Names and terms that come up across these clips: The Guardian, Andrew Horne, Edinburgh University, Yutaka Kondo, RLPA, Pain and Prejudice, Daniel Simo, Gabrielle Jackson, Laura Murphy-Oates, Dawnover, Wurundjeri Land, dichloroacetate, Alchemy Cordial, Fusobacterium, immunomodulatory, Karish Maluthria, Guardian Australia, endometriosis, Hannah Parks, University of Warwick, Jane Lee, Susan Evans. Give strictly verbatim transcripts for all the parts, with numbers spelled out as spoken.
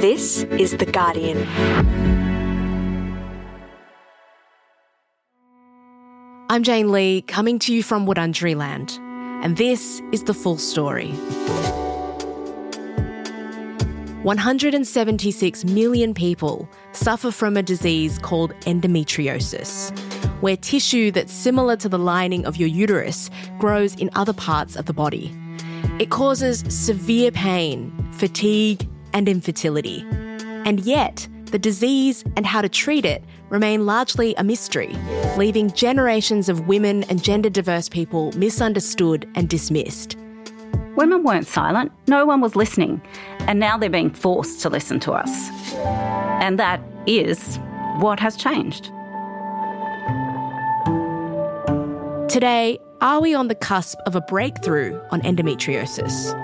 This is The Guardian. I'm Jane Lee, coming to you from Wurundjeri Land, and this is the full story. one hundred seventy-six million people suffer from a disease called endometriosis, where tissue that's similar to the lining of your uterus grows in other parts of the body. It causes severe pain, fatigue, and infertility. And yet, the disease and how to treat it remain largely a mystery, leaving generations of women and gender-diverse people misunderstood and dismissed. Women weren't silent, no one was listening, and now they're being forced to listen to us. And that is what has changed. Today, are we on the cusp of a breakthrough on endometriosis?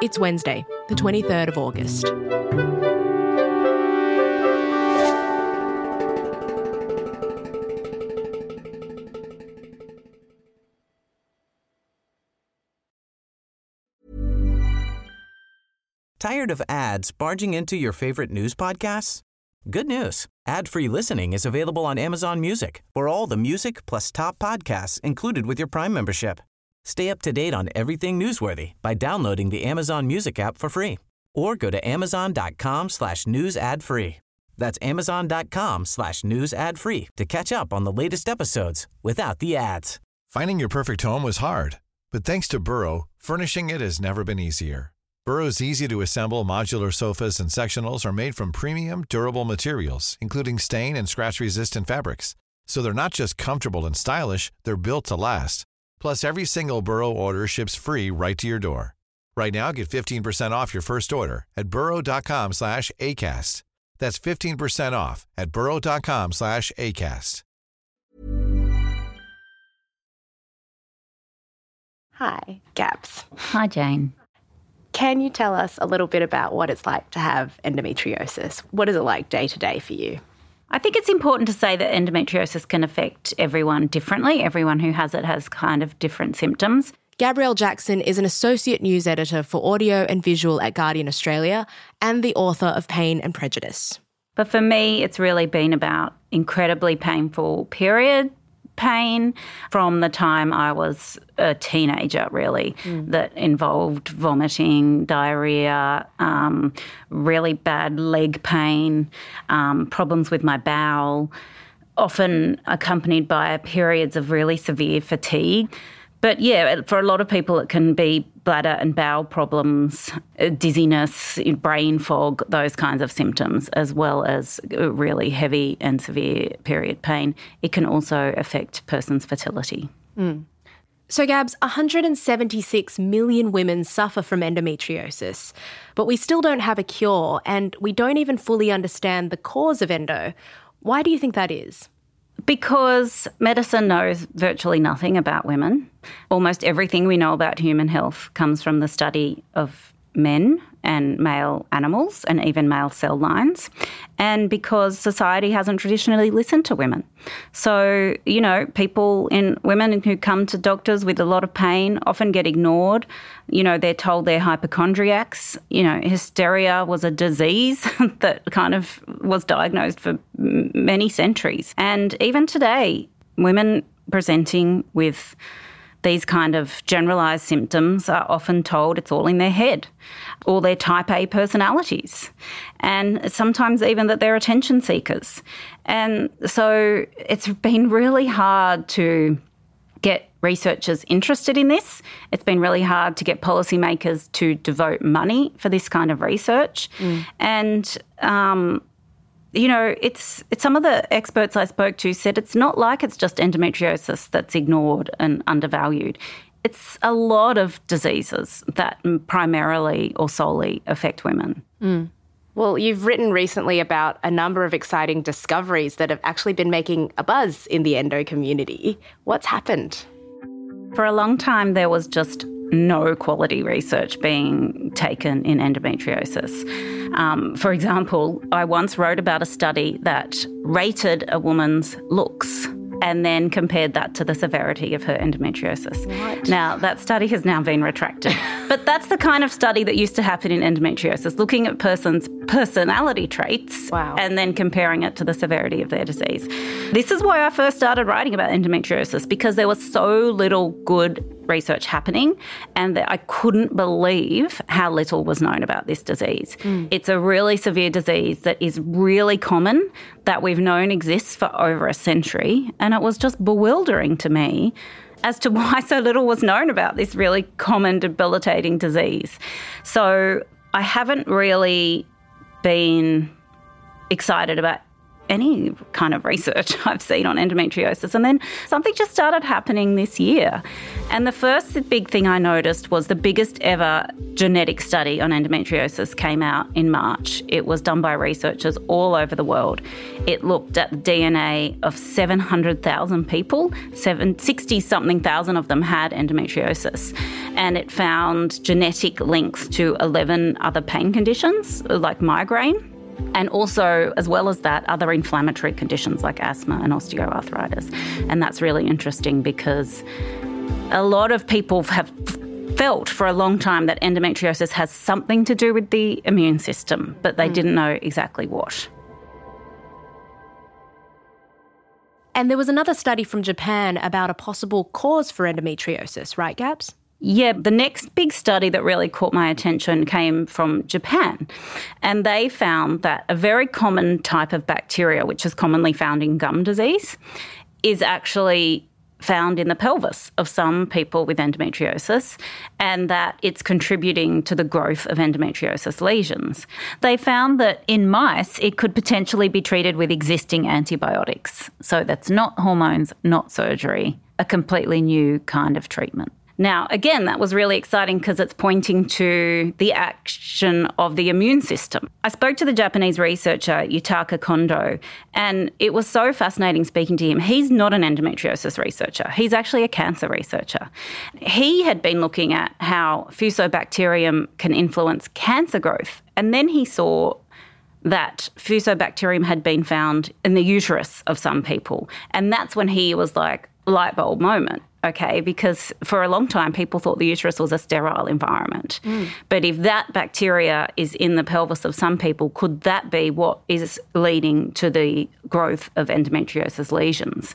It's Wednesday, the twenty-third of August. Tired of ads barging into your favorite news podcasts? Good news. Ad-free listening is available on Amazon Music for all the music plus top podcasts included with your Prime membership. Stay up to date on everything newsworthy by downloading the Amazon Music app for free or go to amazon.com slash news ad free. That's amazon.com slash news ad free to catch up on the latest episodes without the ads. Finding your perfect home was hard, but thanks to Burrow, furnishing it has never been easier. Burrow's easy-to-assemble modular sofas and sectionals are made from premium, durable materials, including stain and scratch-resistant fabrics. So they're not just comfortable and stylish, they're built to last. Plus, every single Burrow order ships free right to your door. Right now, get fifteen percent off your first order at burrow.com slash ACAST. That's fifteen percent off at burrow.com slash ACAST. Hi, Gabs. Hi, Jane. Can you tell us a little bit about what it's like to have endometriosis? What is it like day to day for you? I think it's important to say that endometriosis can affect everyone differently. Everyone who has it has kind of different symptoms. Gabrielle Jackson is an associate news editor for audio and visual at Guardian Australia and the author of Pain and Prejudice. But for me, it's really been about incredibly painful period pain from the time I was a teenager, really, mm. that involved vomiting, diarrhoea, um, really bad leg pain, um, problems with my bowel, often accompanied by periods of really severe fatigue. But yeah, for a lot of people it can be bladder and bowel problems, dizziness, brain fog, those kinds of symptoms, as well as really heavy and severe period pain. It can also affect a person's fertility. Mm. So, Gabs, one hundred seventy-six million women suffer from endometriosis, but we still don't have a cure and we don't even fully understand the cause of endo. Why do you think that is? Because medicine knows virtually nothing about women. Almost everything we know about human health comes from the study of men and male animals and even male cell lines, and because society hasn't traditionally listened to women. So, you know, people in women who come to doctors with a lot of pain often get ignored. You know, they're told they're hypochondriacs. You know, hysteria was a disease that kind of was diagnosed for many centuries. And even today, women presenting with these kind of generalised symptoms are often told it's all in their head or their type A personalities, and sometimes even that they're attention seekers. And so it's been really hard to get researchers interested in this. It's been really hard to get policymakers to devote money for this kind of research. Mm. And um You know, it's, it's some of the experts I spoke to said it's not like it's just endometriosis that's ignored and undervalued. It's a lot of diseases that primarily or solely affect women. Mm. Well, you've written recently about a number of exciting discoveries that have actually been making a buzz in the endo community. What's happened? For a long time, there was just no quality research being taken in endometriosis. Um, for example, I once wrote about a study that rated a woman's looks and then compared that to the severity of her endometriosis. Right. Now, that study has now been retracted. But that's the kind of study that used to happen in endometriosis, looking at persons' personality traits wow. and then comparing it to the severity of their disease. This is why I first started writing about endometriosis, because there was so little good research happening and that I couldn't believe how little was known about this disease. Mm. It's a really severe disease that is really common, that we've known exists for over a century, and it was just bewildering to me as to why so little was known about this really common debilitating disease. So I haven't really been excited about any kind of research I've seen on endometriosis. And then something just started happening this year. And the first big thing I noticed was the biggest ever genetic study on endometriosis came out in March. It was done by researchers all over the world. It looked at the D N A of seven hundred thousand people. sixty-something thousand of them had endometriosis. And it found genetic links to eleven other pain conditions, like migraine. And also, as well as that, other inflammatory conditions like asthma and osteoarthritis. And that's really interesting because a lot of people have felt for a long time that endometriosis has something to do with the immune system, but they mm. didn't know exactly what. And there was another study from Japan about a possible cause for endometriosis, right, Gabs? Yeah, the next big study that really caught my attention came from Japan, and they found that a very common type of bacteria, which is commonly found in gum disease, is actually found in the pelvis of some people with endometriosis, and that it's contributing to the growth of endometriosis lesions. They found that in mice, it could potentially be treated with existing antibiotics. So that's not hormones, not surgery, a completely new kind of treatment. Now, again, that was really exciting because it's pointing to the action of the immune system. I spoke to the Japanese researcher, Yutaka Kondo, and it was so fascinating speaking to him. He's not an endometriosis researcher. He's actually a cancer researcher. He had been looking at how Fusobacterium can influence cancer growth, and then he saw that Fusobacterium had been found in the uterus of some people. And that's when he was like, light bulb moment. Okay, because for a long time people thought the uterus was a sterile environment. Mm. But if that bacteria is in the pelvis of some people, could that be what is leading to the growth of endometriosis lesions?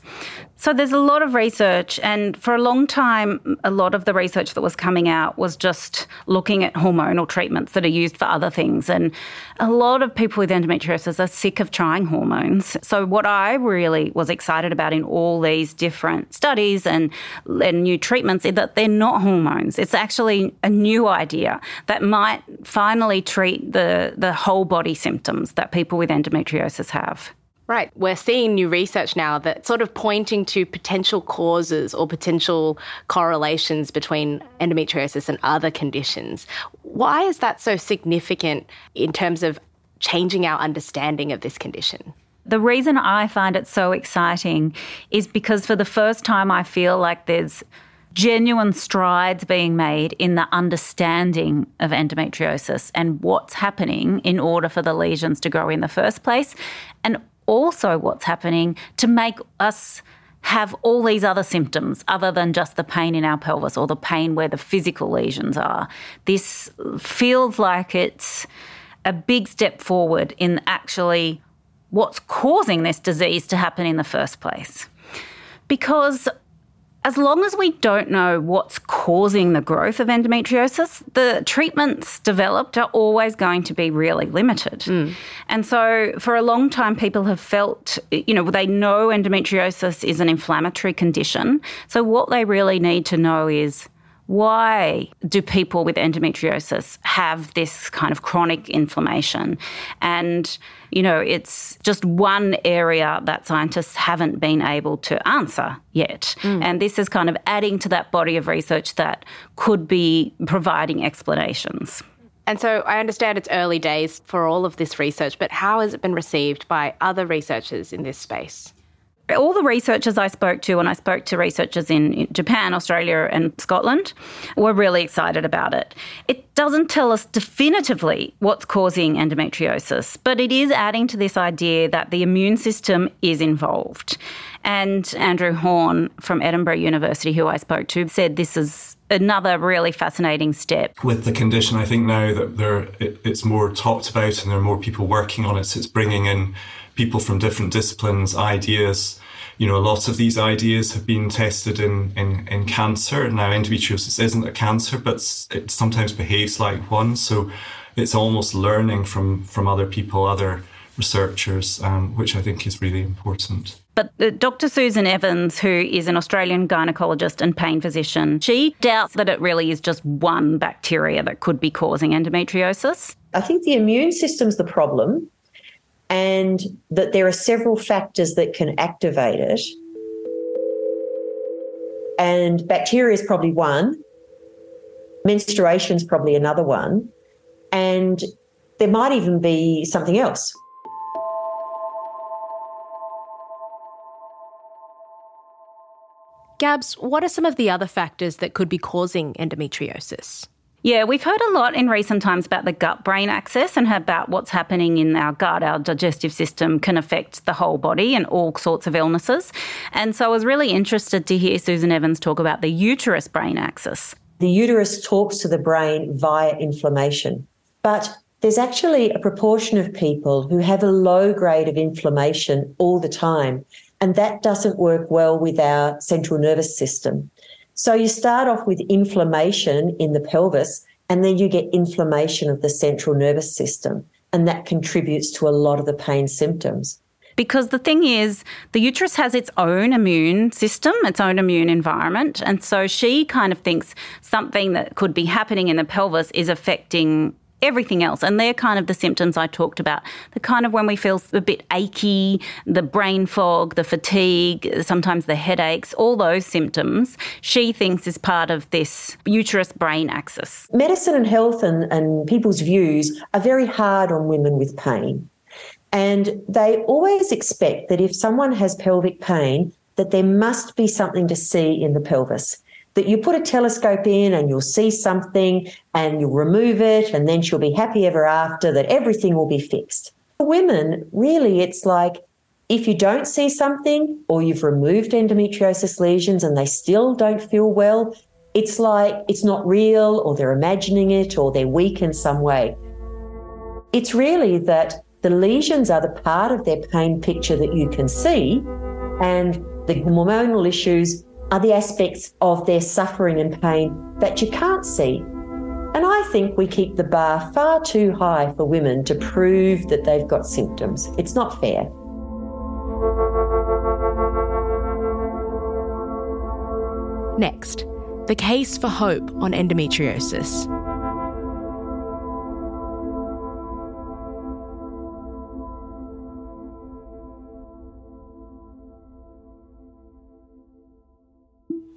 So there's a lot of research, and for a long time a lot of the research that was coming out was just looking at hormonal treatments that are used for other things, and a lot of people with endometriosis are sick of trying hormones. So what I really was excited about in all these different studies and and new treatments is that they're not hormones. It's actually a new idea that might finally treat the, the whole body symptoms that people with endometriosis have. Right. We're seeing new research now that's sort of pointing to potential causes or potential correlations between endometriosis and other conditions. Why is that so significant in terms of changing our understanding of this condition? The reason I find it so exciting is because for the first time I feel like there's genuine strides being made in the understanding of endometriosis and what's happening in order for the lesions to grow in the first place, and also what's happening to make us have all these other symptoms other than just the pain in our pelvis or the pain where the physical lesions are. This feels like it's a big step forward in actually what's causing this disease to happen in the first place. Because as long as we don't know what's causing the growth of endometriosis, the treatments developed are always going to be really limited. Mm. And so for a long time, people have felt, you know, they know endometriosis is an inflammatory condition. So what they really need to know is, why do people with endometriosis have this kind of chronic inflammation? And, you know, it's just one area that scientists haven't been able to answer yet. Mm. And this is kind of adding to that body of research that could be providing explanations. And so I understand it's early days for all of this research, but how has it been received by other researchers in this space? All the researchers I spoke to, and I spoke to researchers in Japan, Australia and Scotland, were really excited about it. It doesn't tell us definitively what's causing endometriosis, but it is adding to this idea that the immune system is involved. And Andrew Horne from Edinburgh University, who I spoke to, said this is another really fascinating step. With the condition, I think now that there, it, it's more talked about and there are more people working on it, so it's bringing in people from different disciplines, ideas. You know, a lot of these ideas have been tested in, in, in cancer. Now, endometriosis isn't a cancer, but it sometimes behaves like one. So it's almost learning from, from other people, other researchers, um, which I think is really important. But uh, Doctor Susan Evans, who is an Australian gynaecologist and pain physician, she doubts that it really is just one bacteria that could be causing endometriosis. I think the immune system's the problem, and that there are several factors that can activate it. And bacteria is probably one. Menstruation is probably another one. And there might even be something else. Gabs, what are some of the other factors that could be causing endometriosis? Yeah, we've heard a lot in recent times about the gut-brain axis and about what's happening in our gut. Our digestive system can affect the whole body and all sorts of illnesses. And so I was really interested to hear Susan Evans talk about the uterus brain axis. The uterus talks to the brain via inflammation, but there's actually a proportion of people who have a low grade of inflammation all the time, and that doesn't work well with our central nervous system. So you start off with inflammation in the pelvis, and then you get inflammation of the central nervous system, and that contributes to a lot of the pain symptoms. Because the thing is, the uterus has its own immune system, its own immune environment, and so she kind of thinks something that could be happening in the pelvis is affecting everything else. And they're kind of the symptoms I talked about, the kind of when we feel a bit achy, the brain fog, the fatigue, sometimes the headaches, all those symptoms she thinks is part of this uterus brain axis. Medicine and health and, and people's views are very hard on women with pain. And they always expect that if someone has pelvic pain, that there must be something to see in the pelvis, that you put a telescope in and you'll see something and you'll remove it and then she'll be happy ever after, that everything will be fixed. For women, really, it's like if you don't see something or you've removed endometriosis lesions and they still don't feel well, it's like it's not real or they're imagining it or they're weak in some way. It's really that the lesions are the part of their pain picture that you can see, and the hormonal issues are the aspects of their suffering and pain that you can't see. And I think we keep the bar far too high for women to prove that they've got symptoms. It's not fair. Next, the case for hope on endometriosis.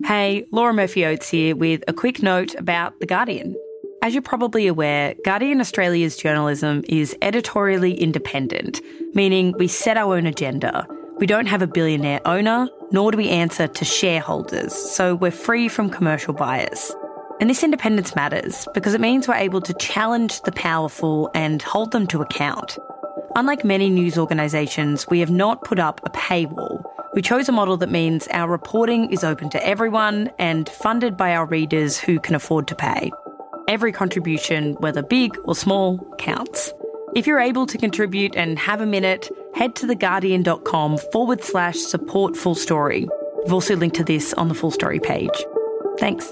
Hey, Laura Murphy-Oates here with a quick note about The Guardian. As you're probably aware, Guardian Australia's journalism is editorially independent, meaning we set our own agenda. We don't have a billionaire owner, nor do we answer to shareholders, so we're free from commercial bias. And this independence matters because it means we're able to challenge the powerful and hold them to account. Unlike many news organisations, we have not put up a paywall. We chose a model that means our reporting is open to everyone and funded by our readers who can afford to pay. Every contribution, whether big or small, counts. If you're able to contribute and have a minute, head to theguardian.com forward slash support full story. We've also linked to this on the full story page. Thanks.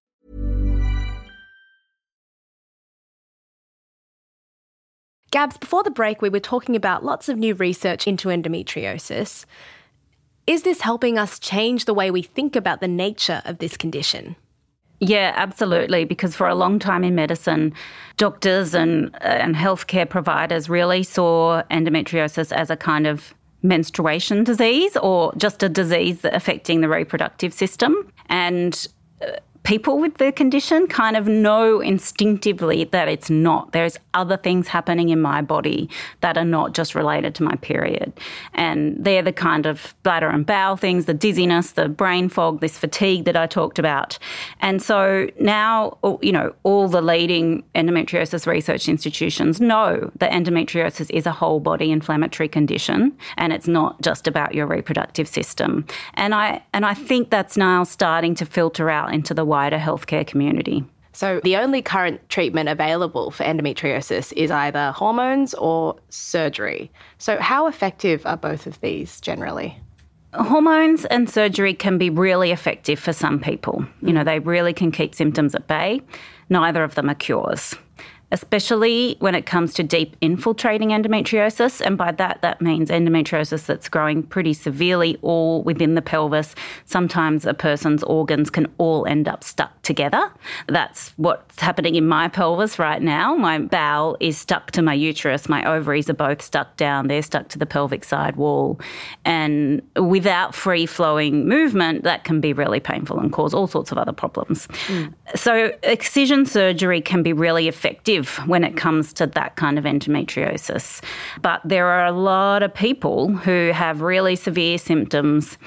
Gabs, before the break, we were talking about lots of new research into endometriosis. Is this helping us change the way we think about the nature of this condition? Yeah, absolutely, because for a long time in medicine, doctors and, and healthcare providers really saw endometriosis as a kind of menstruation disease or just a disease affecting the reproductive system. And uh, people with the condition kind of know instinctively that it's not. There's other things happening in my body that are not just related to my period. And they're the kind of bladder and bowel things, the dizziness, the brain fog, this fatigue that I talked about. And so now, you know, all the leading endometriosis research institutions know that endometriosis is a whole body inflammatory condition and it's not just about your reproductive system. And I, and I think that's now starting to filter out into the wider healthcare community. So the only current treatment available for endometriosis is either hormones or surgery. So how effective are both of these generally? Hormones and surgery can be really effective for some people. You know, they really can keep symptoms at bay. Neither of them are cures, especially when it comes to deep infiltrating endometriosis. And by that, that means endometriosis that's growing pretty severely all within the pelvis. Sometimes a person's organs can all end up stuck together. That's what's happening in my pelvis right now. My bowel is stuck to my uterus. My ovaries are both stuck down. They're stuck to the pelvic side wall. And without free-flowing movement, that can be really painful and cause all sorts of other problems. Mm. So excision surgery can be really effective when it comes to that kind of endometriosis. But there are a lot of people who have really severe symptoms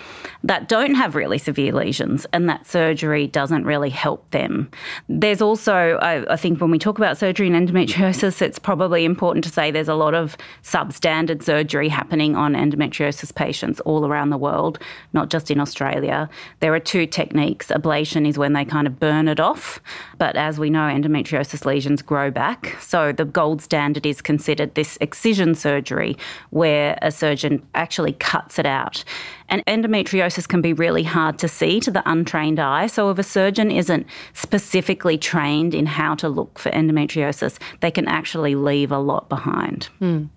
that don't have really severe lesions, and that surgery doesn't really help them. There's also, I, I think when we talk about surgery and endometriosis, it's probably important to say there's a lot of substandard surgery happening on endometriosis patients all around the world, not just in Australia. There are two techniques. Ablation is when they kind of burn it off, but as we know, endometriosis lesions grow back. So the gold standard is considered this excision surgery where a surgeon actually cuts it out. And endometriosis can be really hard to see to the untrained eye. So if a surgeon isn't specifically trained in how to look for endometriosis, they can actually leave a lot behind. Mm.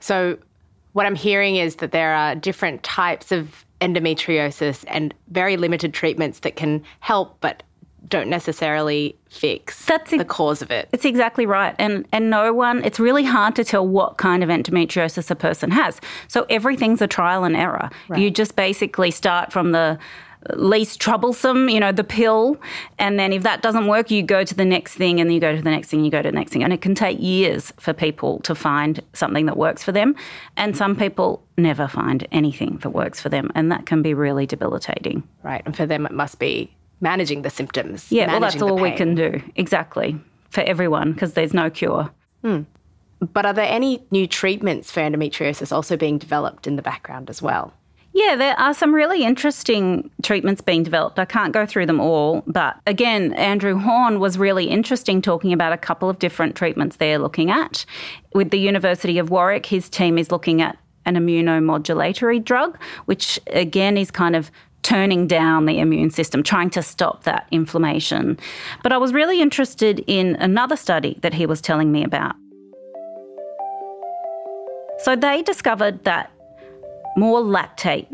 So what I'm hearing is that there are different types of endometriosis and very limited treatments that can help but don't necessarily fix That's ex- the cause of it. It's exactly right. And and no one, it's really hard to tell what kind of endometriosis a person has. So everything's a trial and error. Right. You just basically start from the least troublesome, you know, the pill. And then if that doesn't work, you go to the next thing and you go to the next thing, you go to the next thing. And it can take years for people to find something that works for them. And some people never find anything that works for them. And that can be really debilitating. Right. And for them, it must be managing the symptoms. Yeah, well, that's all we can do, exactly, for everyone, because there's no cure. Hmm. But are there any new treatments for endometriosis also being developed in the background as well? Yeah, there are some really interesting treatments being developed. I can't go through them all, but again, Andrew Horne was really interesting talking about a couple of different treatments they're looking at. With the University of Warwick, his team is looking at an immunomodulatory drug, which again is kind of turning down the immune system, trying to stop that inflammation. But I was really interested in another study that he was telling me about. So they discovered that more lactate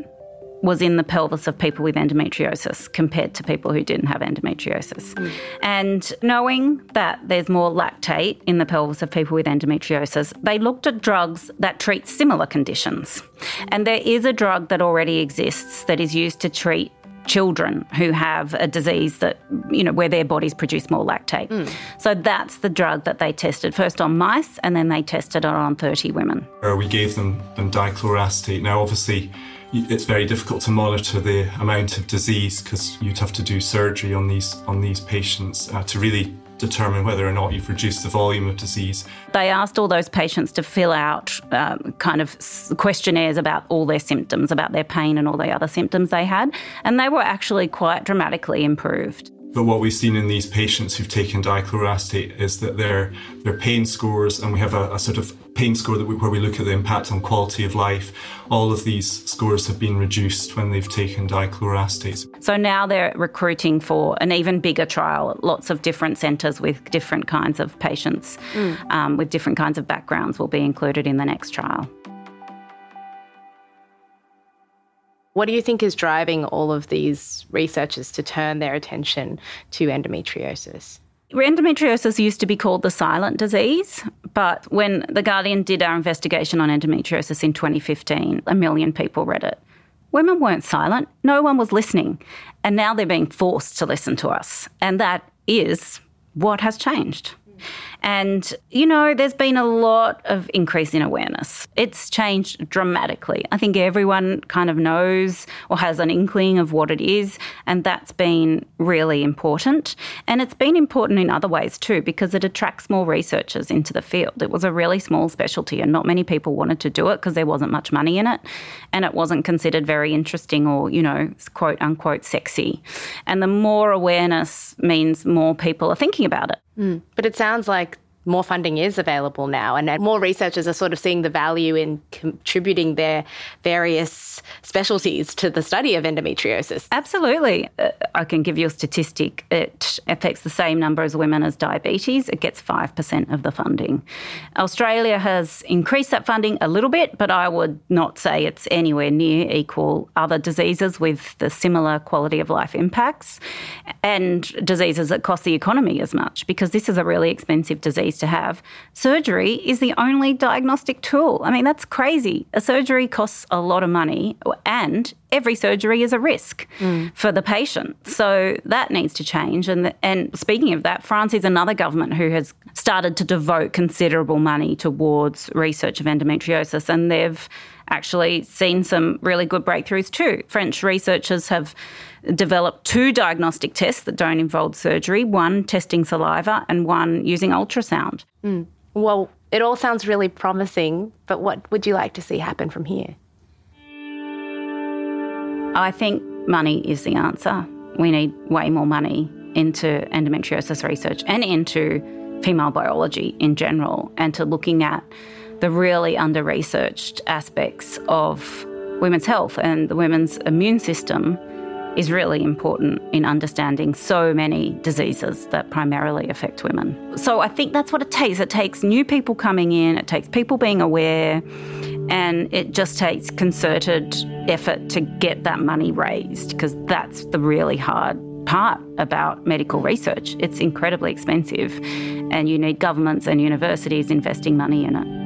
was in the pelvis of people with endometriosis compared to people who didn't have endometriosis. Mm. And knowing that there's more lactate in the pelvis of people with endometriosis, they looked at drugs that treat similar conditions. And there is a drug that already exists that is used to treat children who have a disease that, you know, where their bodies produce more lactate. Mm. So that's the drug that they tested first on mice and then they tested it on thirty women. We gave them, them dichloroacetate. Now, obviously, it's very difficult to monitor the amount of disease because you'd have to do surgery on these on these patients uh, to really determine whether or not you've reduced the volume of disease. They asked all those patients to fill out um, kind of questionnaires about all their symptoms, about their pain and all the other symptoms they had, and they were actually quite dramatically improved. But what we've seen in these patients who've taken dichloroacetate is that their their pain scores, and we have a, a sort of pain score that we, where we look at the impact on quality of life, all of these scores have been reduced when they've taken dichloroacetate. So now they're recruiting for an even bigger trial, lots of different centres with different kinds of patients mm. um, with different kinds of backgrounds will be included in the next trial. What do you think is driving all of these researchers to turn their attention to endometriosis? Endometriosis used to be called the silent disease, but when The Guardian did our investigation on endometriosis in twenty fifteen, a million people read it. Women weren't silent. No one was listening. And now they're being forced to listen to us. And that is what has changed. And, you know, there's been a lot of increase in awareness. It's changed dramatically. I think everyone kind of knows or has an inkling of what it is, and that's been really important. And it's been important in other ways too, because it attracts more researchers into the field. It was a really small specialty and not many people wanted to do it because there wasn't much money in it and it wasn't considered very interesting or, you know, quote unquote sexy. And the more awareness means more people are thinking about it. Mm. But it sounds like more funding is available now and more researchers are sort of seeing the value in contributing their various specialties to the study of endometriosis. Absolutely. Uh, I can give you a statistic. It affects the same number as women as diabetes. It gets five percent of the funding. Australia has increased that funding a little bit, but I would not say it's anywhere near equal other diseases with the similar quality of life impacts and diseases that cost the economy as much, because this is a really expensive disease to have. Surgery is the only diagnostic tool. I mean, that's crazy. A surgery costs a lot of money and every surgery is a risk mm. for the patient. So that needs to change. And, the, and speaking of that, France is another government who has started to devote considerable money towards research of endometriosis, and they've actually seen some really good breakthroughs too. French researchers have developed two diagnostic tests that don't involve surgery, one testing saliva and one using ultrasound. Mm. Well, it all sounds really promising, but what would you like to see happen from here? I think money is the answer. We need way more money into endometriosis research and into female biology in general, and to looking at the really under-researched aspects of women's health, and the women's immune system is really important in understanding so many diseases that primarily affect women. So I think that's what it takes. It takes new people coming in, it takes people being aware, and it just takes concerted effort to get that money raised, because that's the really hard part about medical research. It's incredibly expensive and you need governments and universities investing money in it.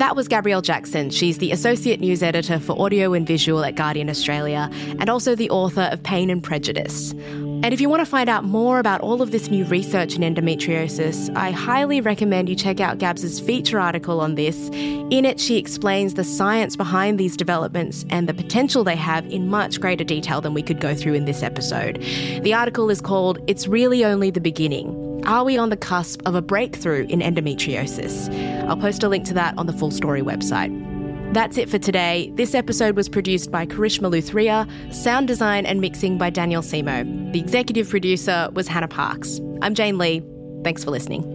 That was Gabrielle Jackson. She's the Associate News Editor for Audio and Visual at Guardian Australia and also the author of Pain and Prejudice. And if you want to find out more about all of this new research in endometriosis, I highly recommend you check out Gabs' feature article on this. In it, she explains the science behind these developments and the potential they have in much greater detail than we could go through in this episode. The article is called It's Really Only the Beginning. Are we on the cusp of a breakthrough in endometriosis? I'll post a link to that on the Full Story website. That's it for today. This episode was produced by Karish Maluthria, sound design and mixing by Daniel Simo. The executive producer was Hannah Parks. I'm Jane Lee. Thanks for listening.